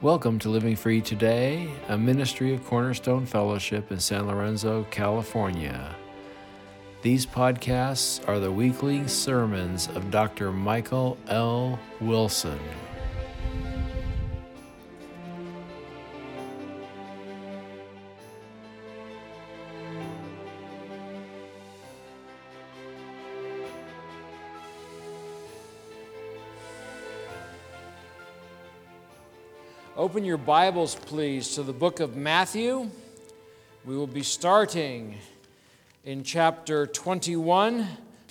Welcome to Living Free Today, a ministry of Cornerstone Fellowship in San Lorenzo, California. These podcasts are the weekly sermons of Dr. Michael L. Wilson. Open your Bibles, please, to the book of Matthew. We will be starting in chapter 21.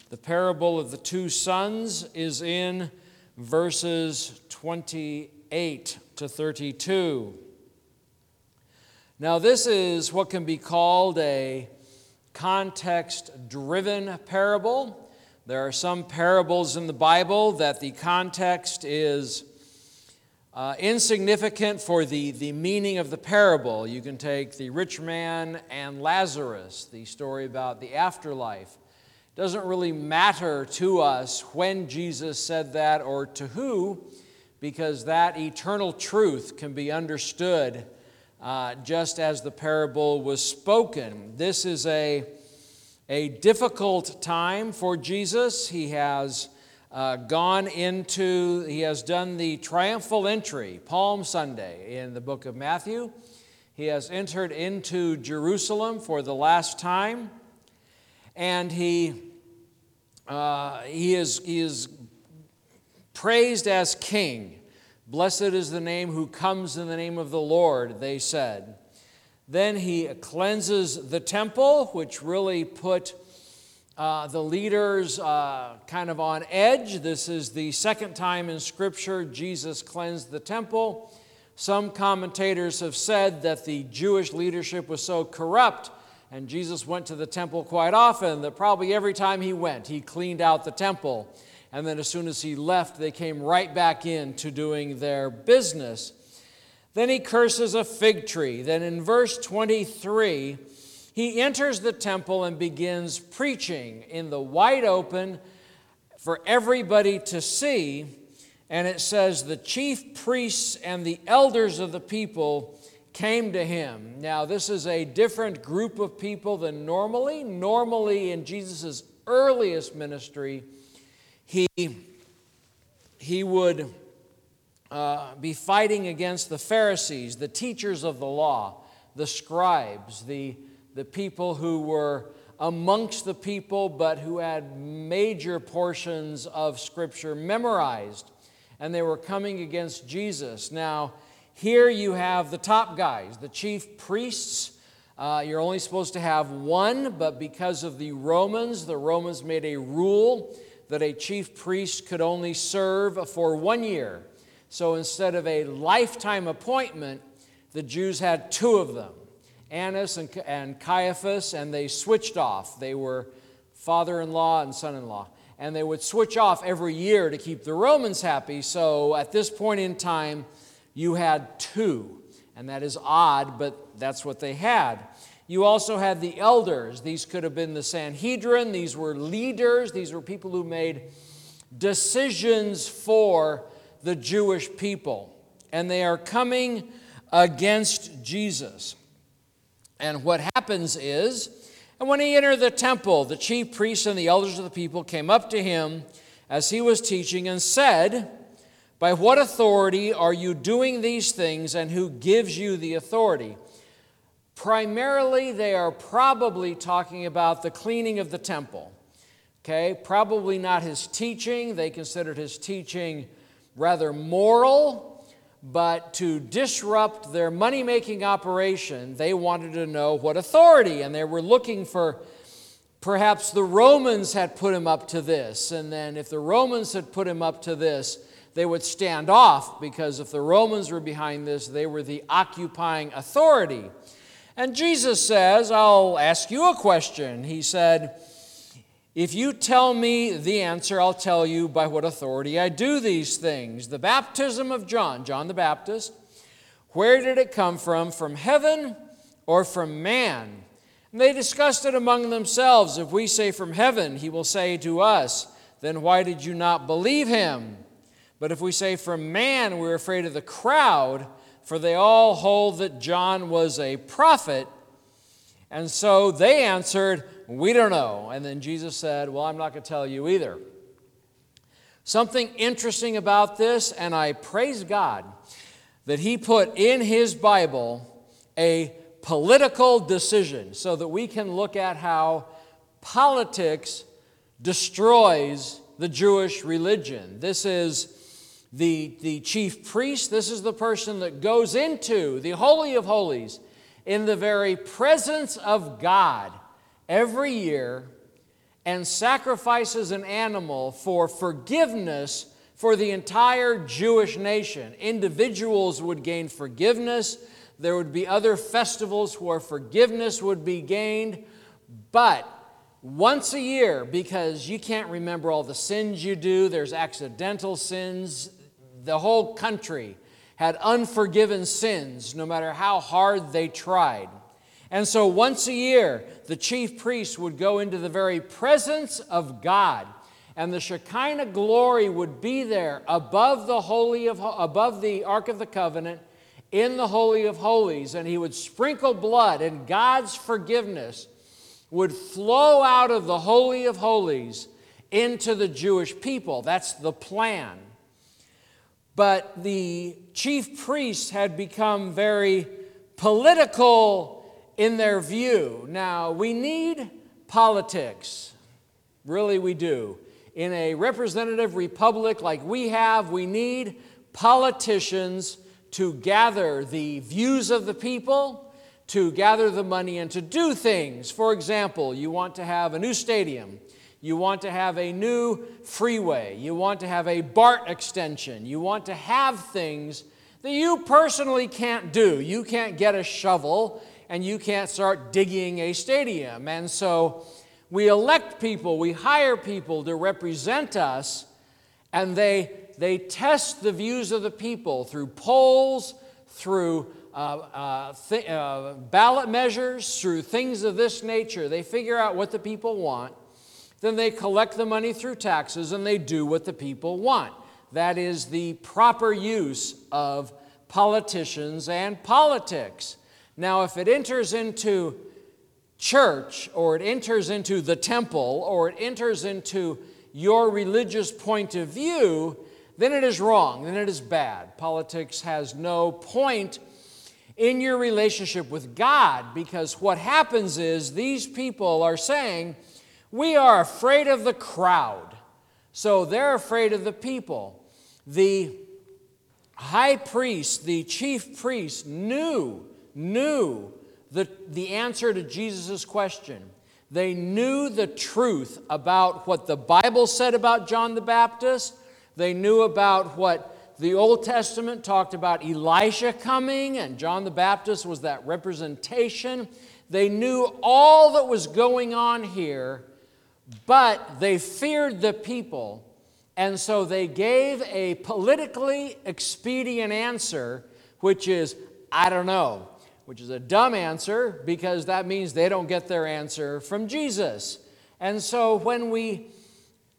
The parable of the two sons is in verses 28 to 32. Now, this is what can be called a context-driven parable. There are some parables in the Bible that the context is insignificant for the meaning of the parable. You can take the rich man and Lazarus, the story about the afterlife. It doesn't really matter to us when Jesus said that or to who, because that eternal truth can be understood just as the parable was spoken. This is a difficult time for Jesus. He has done the triumphal entry, Palm Sunday, in the book of Matthew. He has entered into Jerusalem for the last time, and he is praised as king. Blessed is the name who comes in the name of the Lord, they said. Then he cleanses the temple, which really put the leaders kind of on edge. This is the second time in Scripture Jesus cleansed the temple. Some commentators have said that the Jewish leadership was so corrupt, and Jesus went to the temple quite often, that probably every time he went, he cleaned out the temple. And then as soon as he left, they came right back in to doing their business. Then he curses a fig tree. Then in verse 23, he enters the temple and begins preaching in the wide open for everybody to see. And it says, the chief priests and the elders of the people came to him. Now, this is a different group of people than normally. Normally, in Jesus' earliest ministry, he would be fighting against the Pharisees, the teachers of the law, the scribes, the people who were amongst the people but who had major portions of Scripture memorized, and they were coming against Jesus. Now, here you have the top guys, the chief priests. You're only supposed to have one, but because of the Romans made a rule that a chief priest could only serve for 1 year. So instead of a lifetime appointment, the Jews had two of them, Annas and Caiaphas, and they switched off. They were father-in-law and son-in-law. And they would switch off every year to keep the Romans happy. So at this point in time, you had two. And that is odd, but that's what they had. You also had the elders. These could have been the Sanhedrin. These were leaders. These were people who made decisions for the Jewish people. And they are coming against Jesus. And what happens is, and when he entered the temple, the chief priests and the elders of the people came up to him as he was teaching and said, by what authority are you doing these things, and who gives you the authority? Primarily, they are probably talking about the cleaning of the temple. Okay, probably not his teaching. They considered his teaching rather moral. But to disrupt their money-making operation, they wanted to know what authority, and they were looking for perhaps the Romans had put him up to this, and then if the Romans had put him up to this, they would stand off, because if the Romans were behind this, they were the occupying authority. And Jesus says, I'll ask you a question. He said, if you tell me the answer, I'll tell you by what authority I do these things. The baptism of John the Baptist, where did it come from? From heaven or from man? And they discussed it among themselves. If we say from heaven, he will say to us, then why did you not believe him? But if we say from man, we're afraid of the crowd, for they all hold that John was a prophet. And so they answered, we don't know. And then Jesus said, well, I'm not going to tell you either. Something interesting about this, and I praise God that he put in his Bible a political decision so that we can look at how politics destroys the Jewish religion. This is the chief priest. This is the person that goes into the Holy of Holies in the very presence of God every year and sacrifices an animal for forgiveness for the entire Jewish nation. Individuals would gain forgiveness. There would be other festivals where forgiveness would be gained. But once a year, because you can't remember all the sins you do, there's accidental sins. The whole country had unforgiven sins, no matter how hard they tried. And so once a year, the chief priest would go into the very presence of God, and the Shekinah glory would be there above the Ark of the Covenant, in the Holy of Holies, and he would sprinkle blood, and God's forgiveness would flow out of the Holy of Holies into the Jewish people. That's the plan. But the chief priests had become very political in their view. Now, we need politics. Really, we do. In a representative republic like we have, we need politicians to gather the views of the people, to gather the money and to do things. For example, you want to have a new stadium. You want to have a new freeway. You want to have a BART extension. You want to have things that you personally can't do. You can't get a shovel and you can't start digging a stadium. And so we elect people, we hire people to represent us, and they test the views of the people through polls, through ballot measures, through things of this nature. They figure out what the people want. Then they collect the money through taxes and they do what the people want. That is the proper use of politicians and politics. Now, if it enters into church or it enters into the temple or it enters into your religious point of view, then it is wrong, then it is bad. Politics has no point in your relationship with God, because what happens is these people are saying, we are afraid of the crowd. So they're afraid of the people. The high priest, the chief priest knew the answer to Jesus' question. They knew the truth about what the Bible said about John the Baptist. They knew about what the Old Testament talked about Elijah coming, and John the Baptist was that representation. They knew all that was going on here, but they feared the people, and so they gave a politically expedient answer, which is, I don't know, which is a dumb answer because that means they don't get their answer from Jesus. And so when we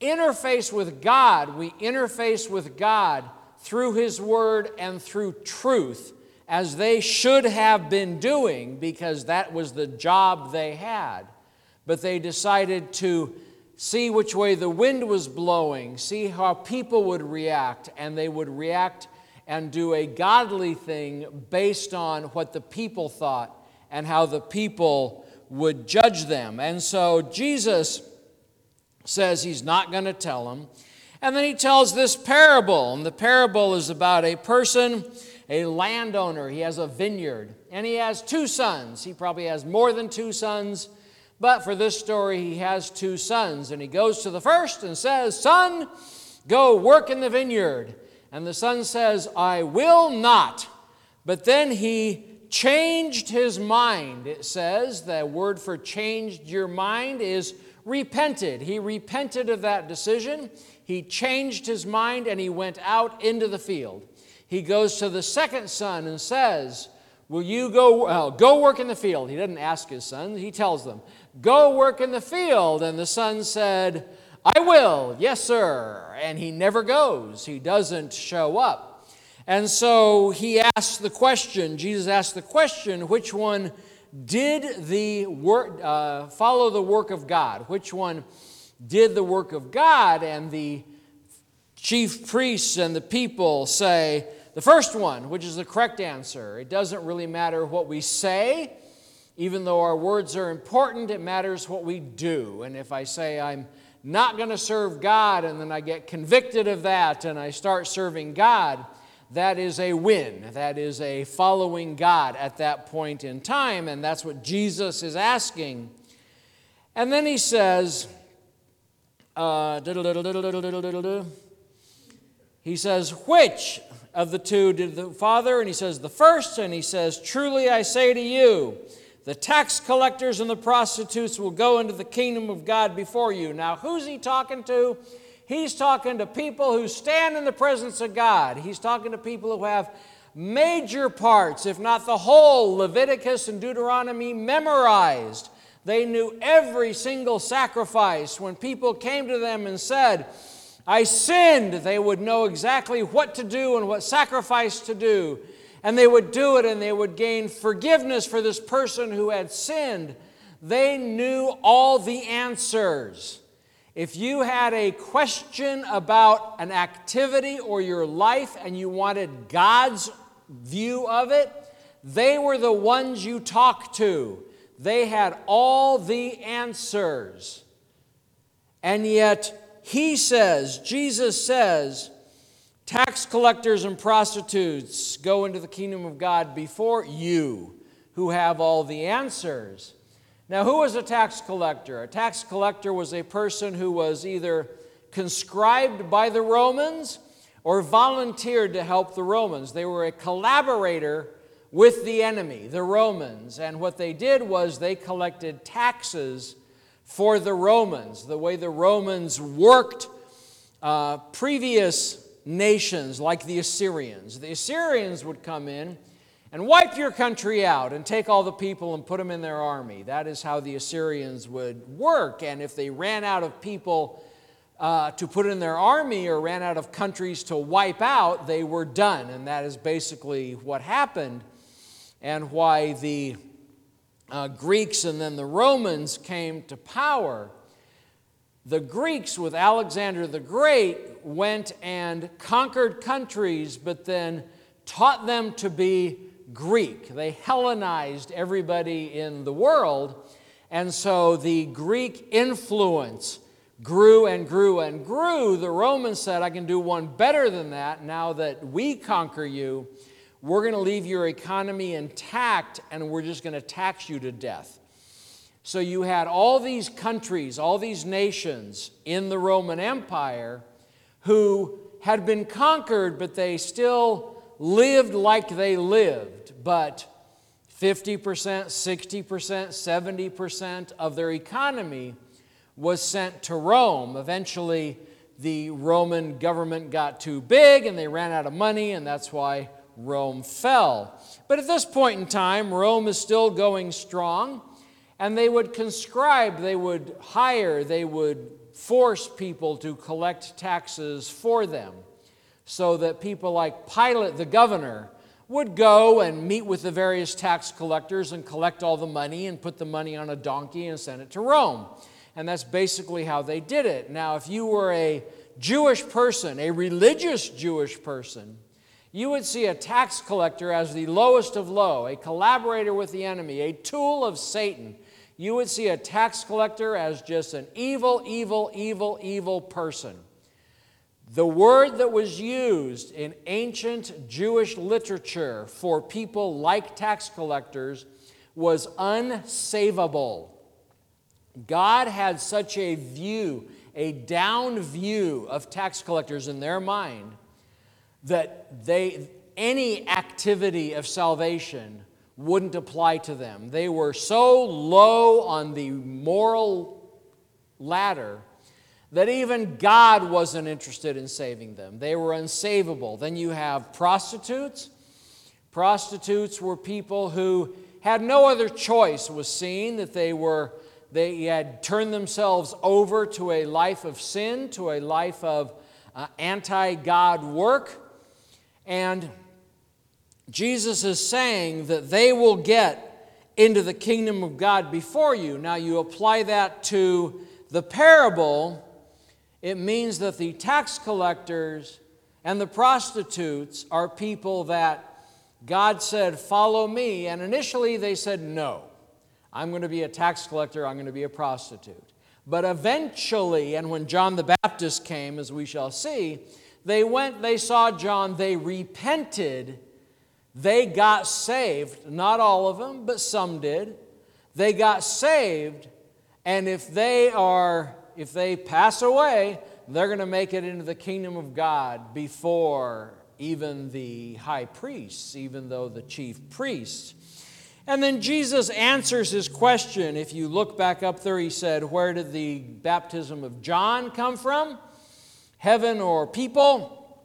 interface with God, we interface with God through his word and through truth, as they should have been doing, because that was the job they had. But they decided to see which way the wind was blowing, see how people would react, and they would react and do a godly thing based on what the people thought and how the people would judge them. And so Jesus says he's not going to tell them. And then he tells this parable, and the parable is about a person, a landowner. He has a vineyard, and he has two sons. He probably has more than two sons, but for this story, he has two sons. And he goes to the first and says, son, go work in the vineyard. And the son says, I will not. But then he changed his mind. It says the word for changed your mind is repented. He repented of that decision. He changed his mind and he went out into the field. He goes to the second son and says, will you go work in the field? He didn't ask his son. He tells them, go work in the field. And the son said, I will. Yes, sir. And he never goes. He doesn't show up. And so he asked the question, Jesus asked the question, which one did the work, follow the work of God? Which one did the work of God? And the chief priests and the people say, the first one, which is the correct answer. It doesn't really matter what we say. Even though our words are important, it matters what we do. And if I say I'm not going to serve God, and then I get convicted of that, and I start serving God, that is a win. That is a following God at that point in time, and that's what Jesus is asking. And then he says, he says, which of the two did the Father? And he says, the first. And he says, truly I say to you, the tax collectors and the prostitutes will go into the kingdom of God before you. Now, who's he talking to? He's talking to people who stand in the presence of God. He's talking to people who have major parts, if not the whole, Leviticus and Deuteronomy memorized. They knew every single sacrifice. When people came to them and said, I sinned, they would know exactly what to do and what sacrifice to do. And they would do it, and they would gain forgiveness for this person who had sinned. They knew all the answers. If you had a question about an activity or your life and you wanted God's view of it, they were the ones you talked to. They had all the answers. And yet, he says, Jesus says, tax collectors and prostitutes go into the kingdom of God before you, who have all the answers. Now, who was a tax collector? A tax collector was a person who was either conscribed by the Romans or volunteered to help the Romans. They were a collaborator with the enemy, the Romans. And what they did was they collected taxes for the Romans. The way the Romans worked previous nations like the Assyrians. The Assyrians would come in and wipe your country out and take all the people and put them in their army. That is how the Assyrians would work. And if they ran out of people to put in their army or ran out of countries to wipe out, they were done. And that is basically what happened and why the Greeks and then the Romans came to power. The Greeks with Alexander the Great went and conquered countries, but then taught them to be Greek. They Hellenized everybody in the world, and so the Greek influence grew and grew and grew. The Romans said, I can do one better than that. Now that we conquer you, we're going to leave your economy intact, and we're just going to tax you to death. So you had all these countries, all these nations in the Roman Empire who had been conquered, but they still lived like they lived, but 50%, 60%, 70% of their economy was sent to Rome. Eventually, the Roman government got too big and they ran out of money, and that's why Rome fell. But at this point in time, Rome is still going strong, and they would conscribe, they would hire, they would force people to collect taxes for them, so that people like Pilate, the governor, would go and meet with the various tax collectors and collect all the money and put the money on a donkey and send it to Rome. And that's basically how they did it. Now, if you were a Jewish person, a religious Jewish person, you would see a tax collector as the lowest of low, a collaborator with the enemy, a tool of Satan. You would see a tax collector as just an evil, evil, evil, evil person. The word that was used in ancient Jewish literature for people like tax collectors was unsavable. God had such a view, a down view of tax collectors in their mind, that any activity of salvation wouldn't apply to them. They were so low on the moral ladder that even God wasn't interested in saving them. They were unsavable. Then you have prostitutes. Prostitutes were people who had no other choice, was seen that they had turned themselves over to a life of sin, to a life of anti-God work, And Jesus is saying that they will get into the kingdom of God before you. Now you apply that to the parable, it means that the tax collectors and the prostitutes are people that God said, follow me, and initially they said, no, I'm going to be a tax collector, I'm going to be a prostitute. But eventually, and when John the Baptist came, as we shall see, they went, they saw John, they repented, they got saved. Not all of them, but some did. They got saved, and if they pass away, they're going to make it into the kingdom of God before even the high priests, even though the chief priests. And then Jesus answers his question. If you look back up there, he said, where did the baptism of John come from? Heaven or people?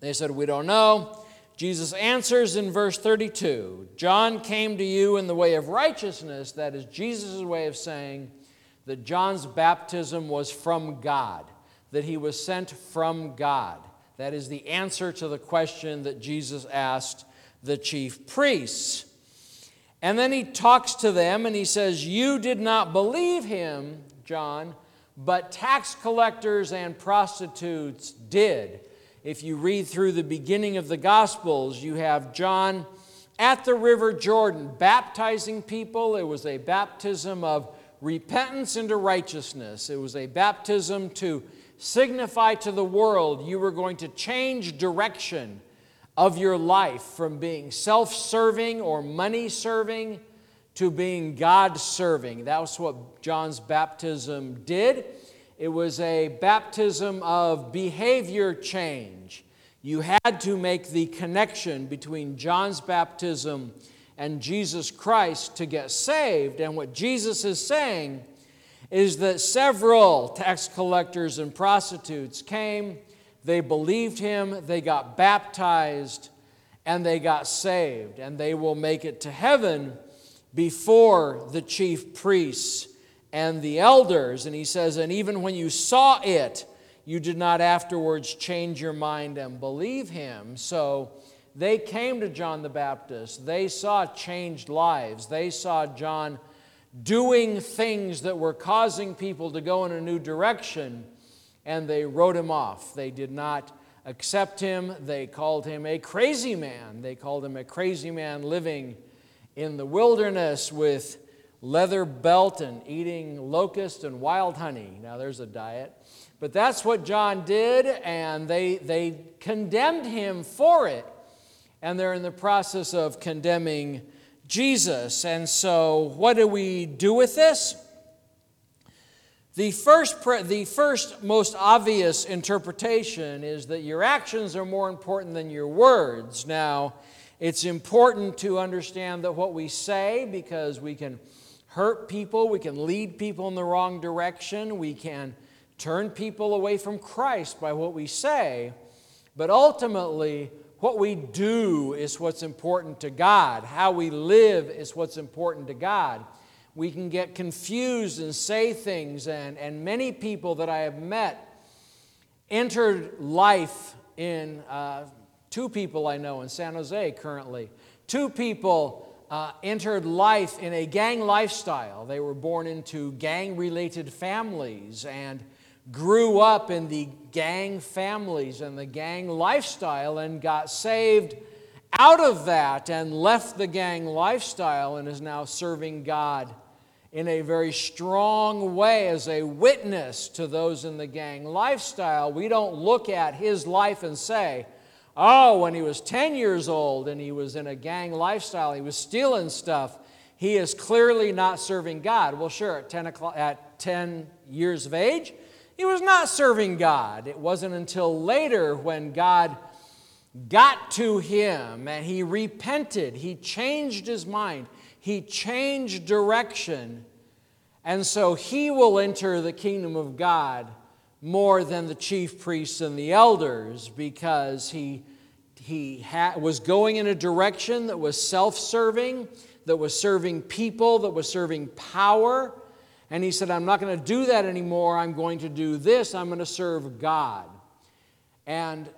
They said, we don't know. Jesus answers in verse 32, John came to you in the way of righteousness. That is Jesus' way of saying that John's baptism was from God, that he was sent from God. That is the answer to the question that Jesus asked the chief priests. And then he talks to them and he says, you did not believe him, John, but tax collectors and prostitutes did. If you read through the beginning of the Gospels, you have John at the River Jordan baptizing people. It was a baptism of repentance into righteousness. It was a baptism to signify to the world you were going to change direction of your life from being self-serving or money-serving to being God-serving. That's what John's baptism did. It was a baptism of behavior change. You had to make the connection between John's baptism and Jesus Christ to get saved. And what Jesus is saying is that several tax collectors and prostitutes came, they believed him, they got baptized, and they got saved. And they will make it to heaven before the chief priests and the elders. And he says, and even when you saw it, you did not afterwards change your mind and believe him. So they came to John the Baptist. They saw changed lives. They saw John doing things that were causing people to go in a new direction, and they wrote him off. They did not accept him. They called him a crazy man. They called him a crazy man living in the wilderness with leather belt and eating locusts and wild honey. Now there's a diet. But that's what John did, and they condemned him for it, and they're in the process of condemning Jesus. And so what do we do with this? The first most obvious interpretation is that your actions are more important than your words. Now, it's important to understand that what we say, because we can hurt people, we can lead people in the wrong direction, we can turn people away from Christ by what we say, but ultimately, what we do is what's important to God. How we live is what's important to God. We can get confused and say things, and many people that I have met entered life in, two people I know in San Jose currently, two people entered life in a gang lifestyle. They were born into gang-related families and grew up in the gang families and the gang lifestyle and got saved out of that and left the gang lifestyle and is now serving God in a very strong way as a witness to those in the gang lifestyle. We don't look at his life and say, oh, when he was 10 years old and he was in a gang lifestyle, he was stealing stuff, he is clearly not serving God. Well, sure, at 10 years of age, he was not serving God. It wasn't until later when God got to him and he repented. He changed his mind. He changed direction. And so he will enter the kingdom of God more than the chief priests and the elders, because he was going in a direction that was self-serving, that was serving people, that was serving power. And he said, I'm not going to do that anymore. I'm going to do this. I'm going to serve God. And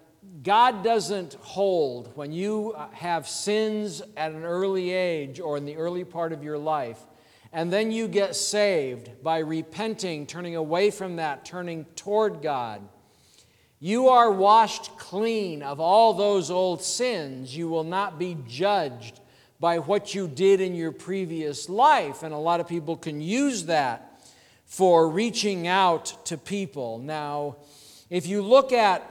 God doesn't hold when you have sins at an early age or in the early part of your life, and then you get saved by repenting, turning away from that, turning toward God. You are washed clean of all those old sins. You will not be judged by what you did in your previous life. And a lot of people can use that for reaching out to people. Now, if you look at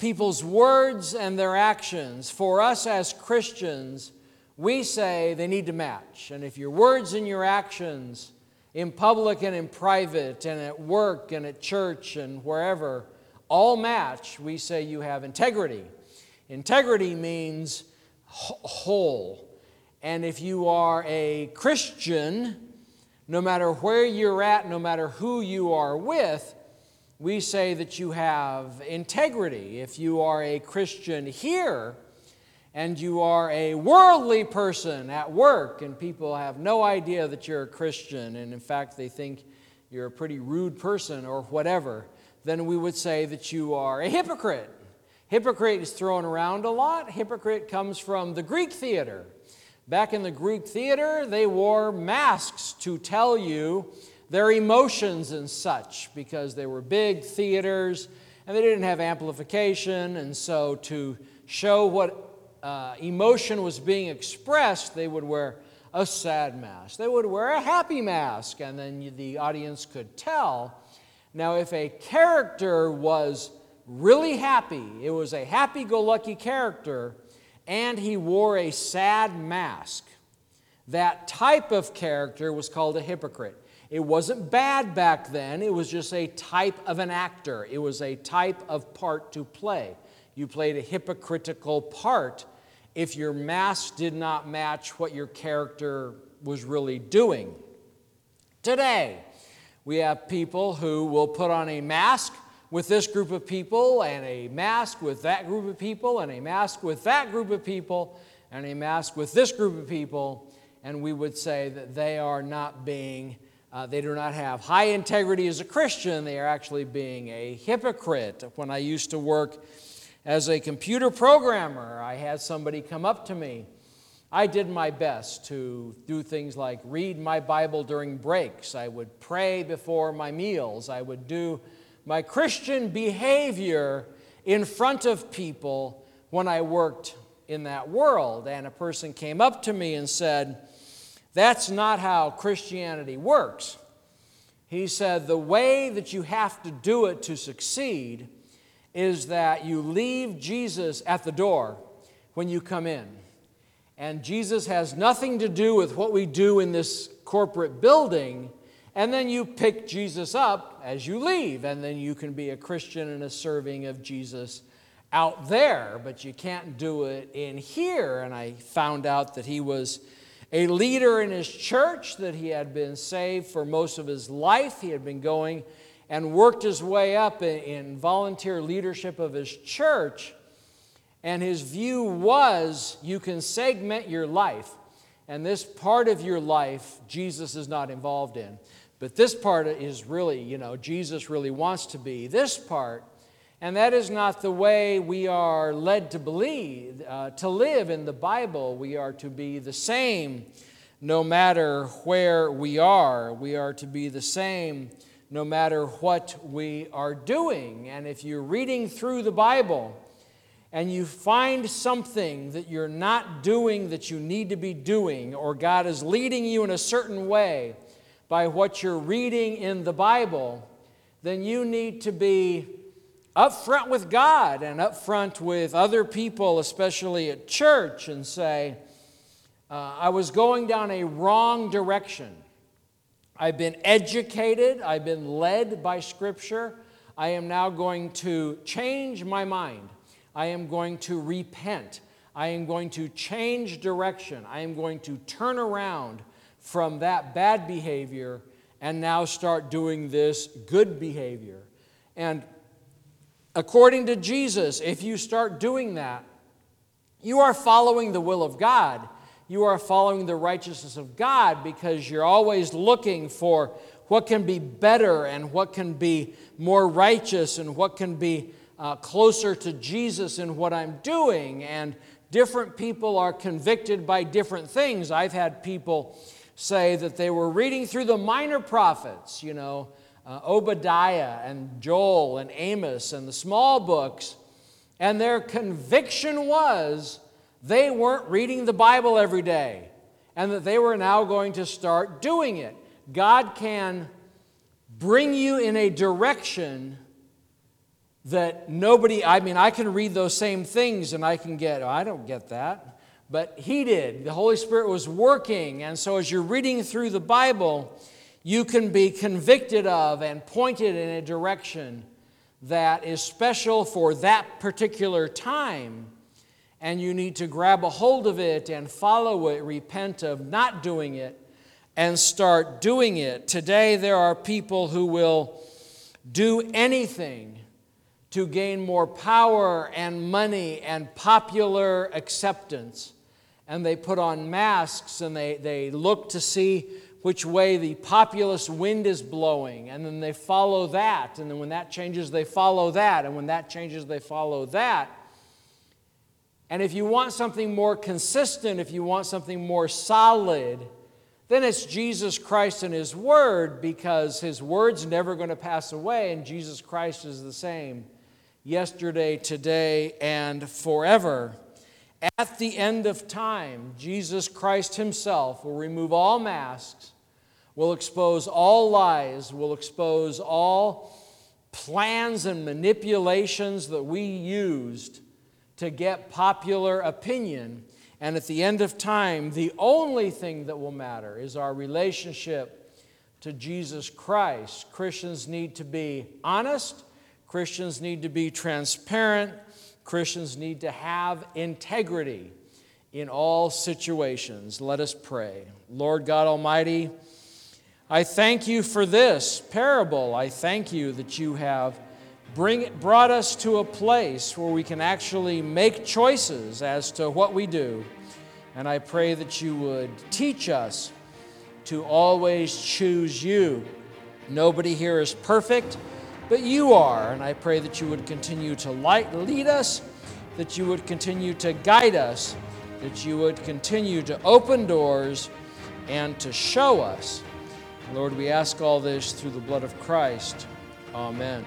people's words and their actions, for us as Christians, we say they need to match. And if your words and your actions in public and in private and at work and at church and wherever all match, we say you have integrity. Integrity means whole. And if you are a Christian, no matter where you're at, no matter who you are with, we say that you have integrity. If you are a Christian here and you are a worldly person at work and people have no idea that you're a Christian and in fact they think you're a pretty rude person or whatever, then we would say that you are a hypocrite. Hypocrite is thrown around a lot. Hypocrite comes from the Greek theater. Back in the Greek theater, they wore masks to tell you their emotions and such, because they were big theaters and they didn't have amplification, and so to show what emotion was being expressed, they would wear a sad mask. They would wear a happy mask, and then the audience could tell. Now, if a character was really happy, it was a happy-go-lucky character, and he wore a sad mask, that type of character was called a hypocrite. It wasn't bad back then. It was just a type of an actor. It was a type of part to play. You played a hypocritical part if your mask did not match what your character was really doing. Today, we have people who will put on a mask with this group of people, and a mask with that group of people, and a mask with that group of people, and a mask with this group of people, and we would say that they are not being they do not have high integrity as a Christian. They are actually being a hypocrite. When I used to work as a computer programmer, I had somebody come up to me. I did my best to do things like read my Bible during breaks. I would pray before my meals. I would do my Christian behavior in front of people when I worked in that world. And a person came up to me and said, "That's not how Christianity works." He said, "The way that you have to do it to succeed is that you leave Jesus at the door when you come in. And Jesus has nothing to do with what we do in this corporate building. And then you pick Jesus up as you leave. And then you can be a Christian and a serving of Jesus out there. But you can't do it in here." And I found out that he was a leader in his church, that he had been saved for most of his life. He had been going and worked his way up in volunteer leadership of his church. And his view was, you can segment your life. And this part of your life, Jesus is not involved in. But this part is really, Jesus really wants to be this part. And that is not the way we are led to believe, to live in the Bible. We are to be the same no matter where we are. We are to be the same no matter what we are doing. And if you're reading through the Bible and you find something that you're not doing that you need to be doing, or God is leading you in a certain way by what you're reading in the Bible, then you need to be up front with God and up front with other people, especially at church, and say, I was going down a wrong direction. I've been educated. I've been led by Scripture. I am now going to change my mind. I am going to repent. I am going to change direction. I am going to turn around from that bad behavior and now start doing this good behavior. And according to Jesus, if you start doing that, you are following the will of God. You are following the righteousness of God, because you're always looking for what can be better and what can be more righteous and what can be closer to Jesus in what I'm doing, and different people are convicted by different things. I've had people say that they were reading through the minor prophets, you know, Obadiah and Joel and Amos and the small books, and their conviction was they weren't reading the Bible every day and that they were now going to start doing it. God can bring you in a direction that nobody, I can read those same things and I can get, I don't get that, but He did. The Holy Spirit was working, and so as you're reading through the Bible, you can be convicted of and pointed in a direction that is special for that particular time, and you need to grab a hold of it and follow it, repent of not doing it, and start doing it. Today there are people who will do anything to gain more power and money and popular acceptance. And they put on masks and they look to see which way the populist wind is blowing. And then they follow that. And then when that changes, they follow that. And when that changes, they follow that. And if you want something more consistent, if you want something more solid, then it's Jesus Christ and His Word, because His Word's never going to pass away, and Jesus Christ is the same yesterday, today, and forever. At the end of time, Jesus Christ Himself will remove all masks, will expose all lies, will expose all plans and manipulations that we used to get popular opinion. And at the end of time, the only thing that will matter is our relationship to Jesus Christ. Christians need to be honest. Christians need to be transparent. Christians need to have integrity in all situations. Let us pray. Lord God Almighty, I thank You for this parable. I thank You that You have brought us to a place where we can actually make choices as to what we do. And I pray that You would teach us to always choose You. Nobody here is perfect, but You are. And I pray that You would continue to lead us, that You would continue to guide us, that You would continue to open doors and to show us. Lord, we ask all this through the blood of Christ. Amen.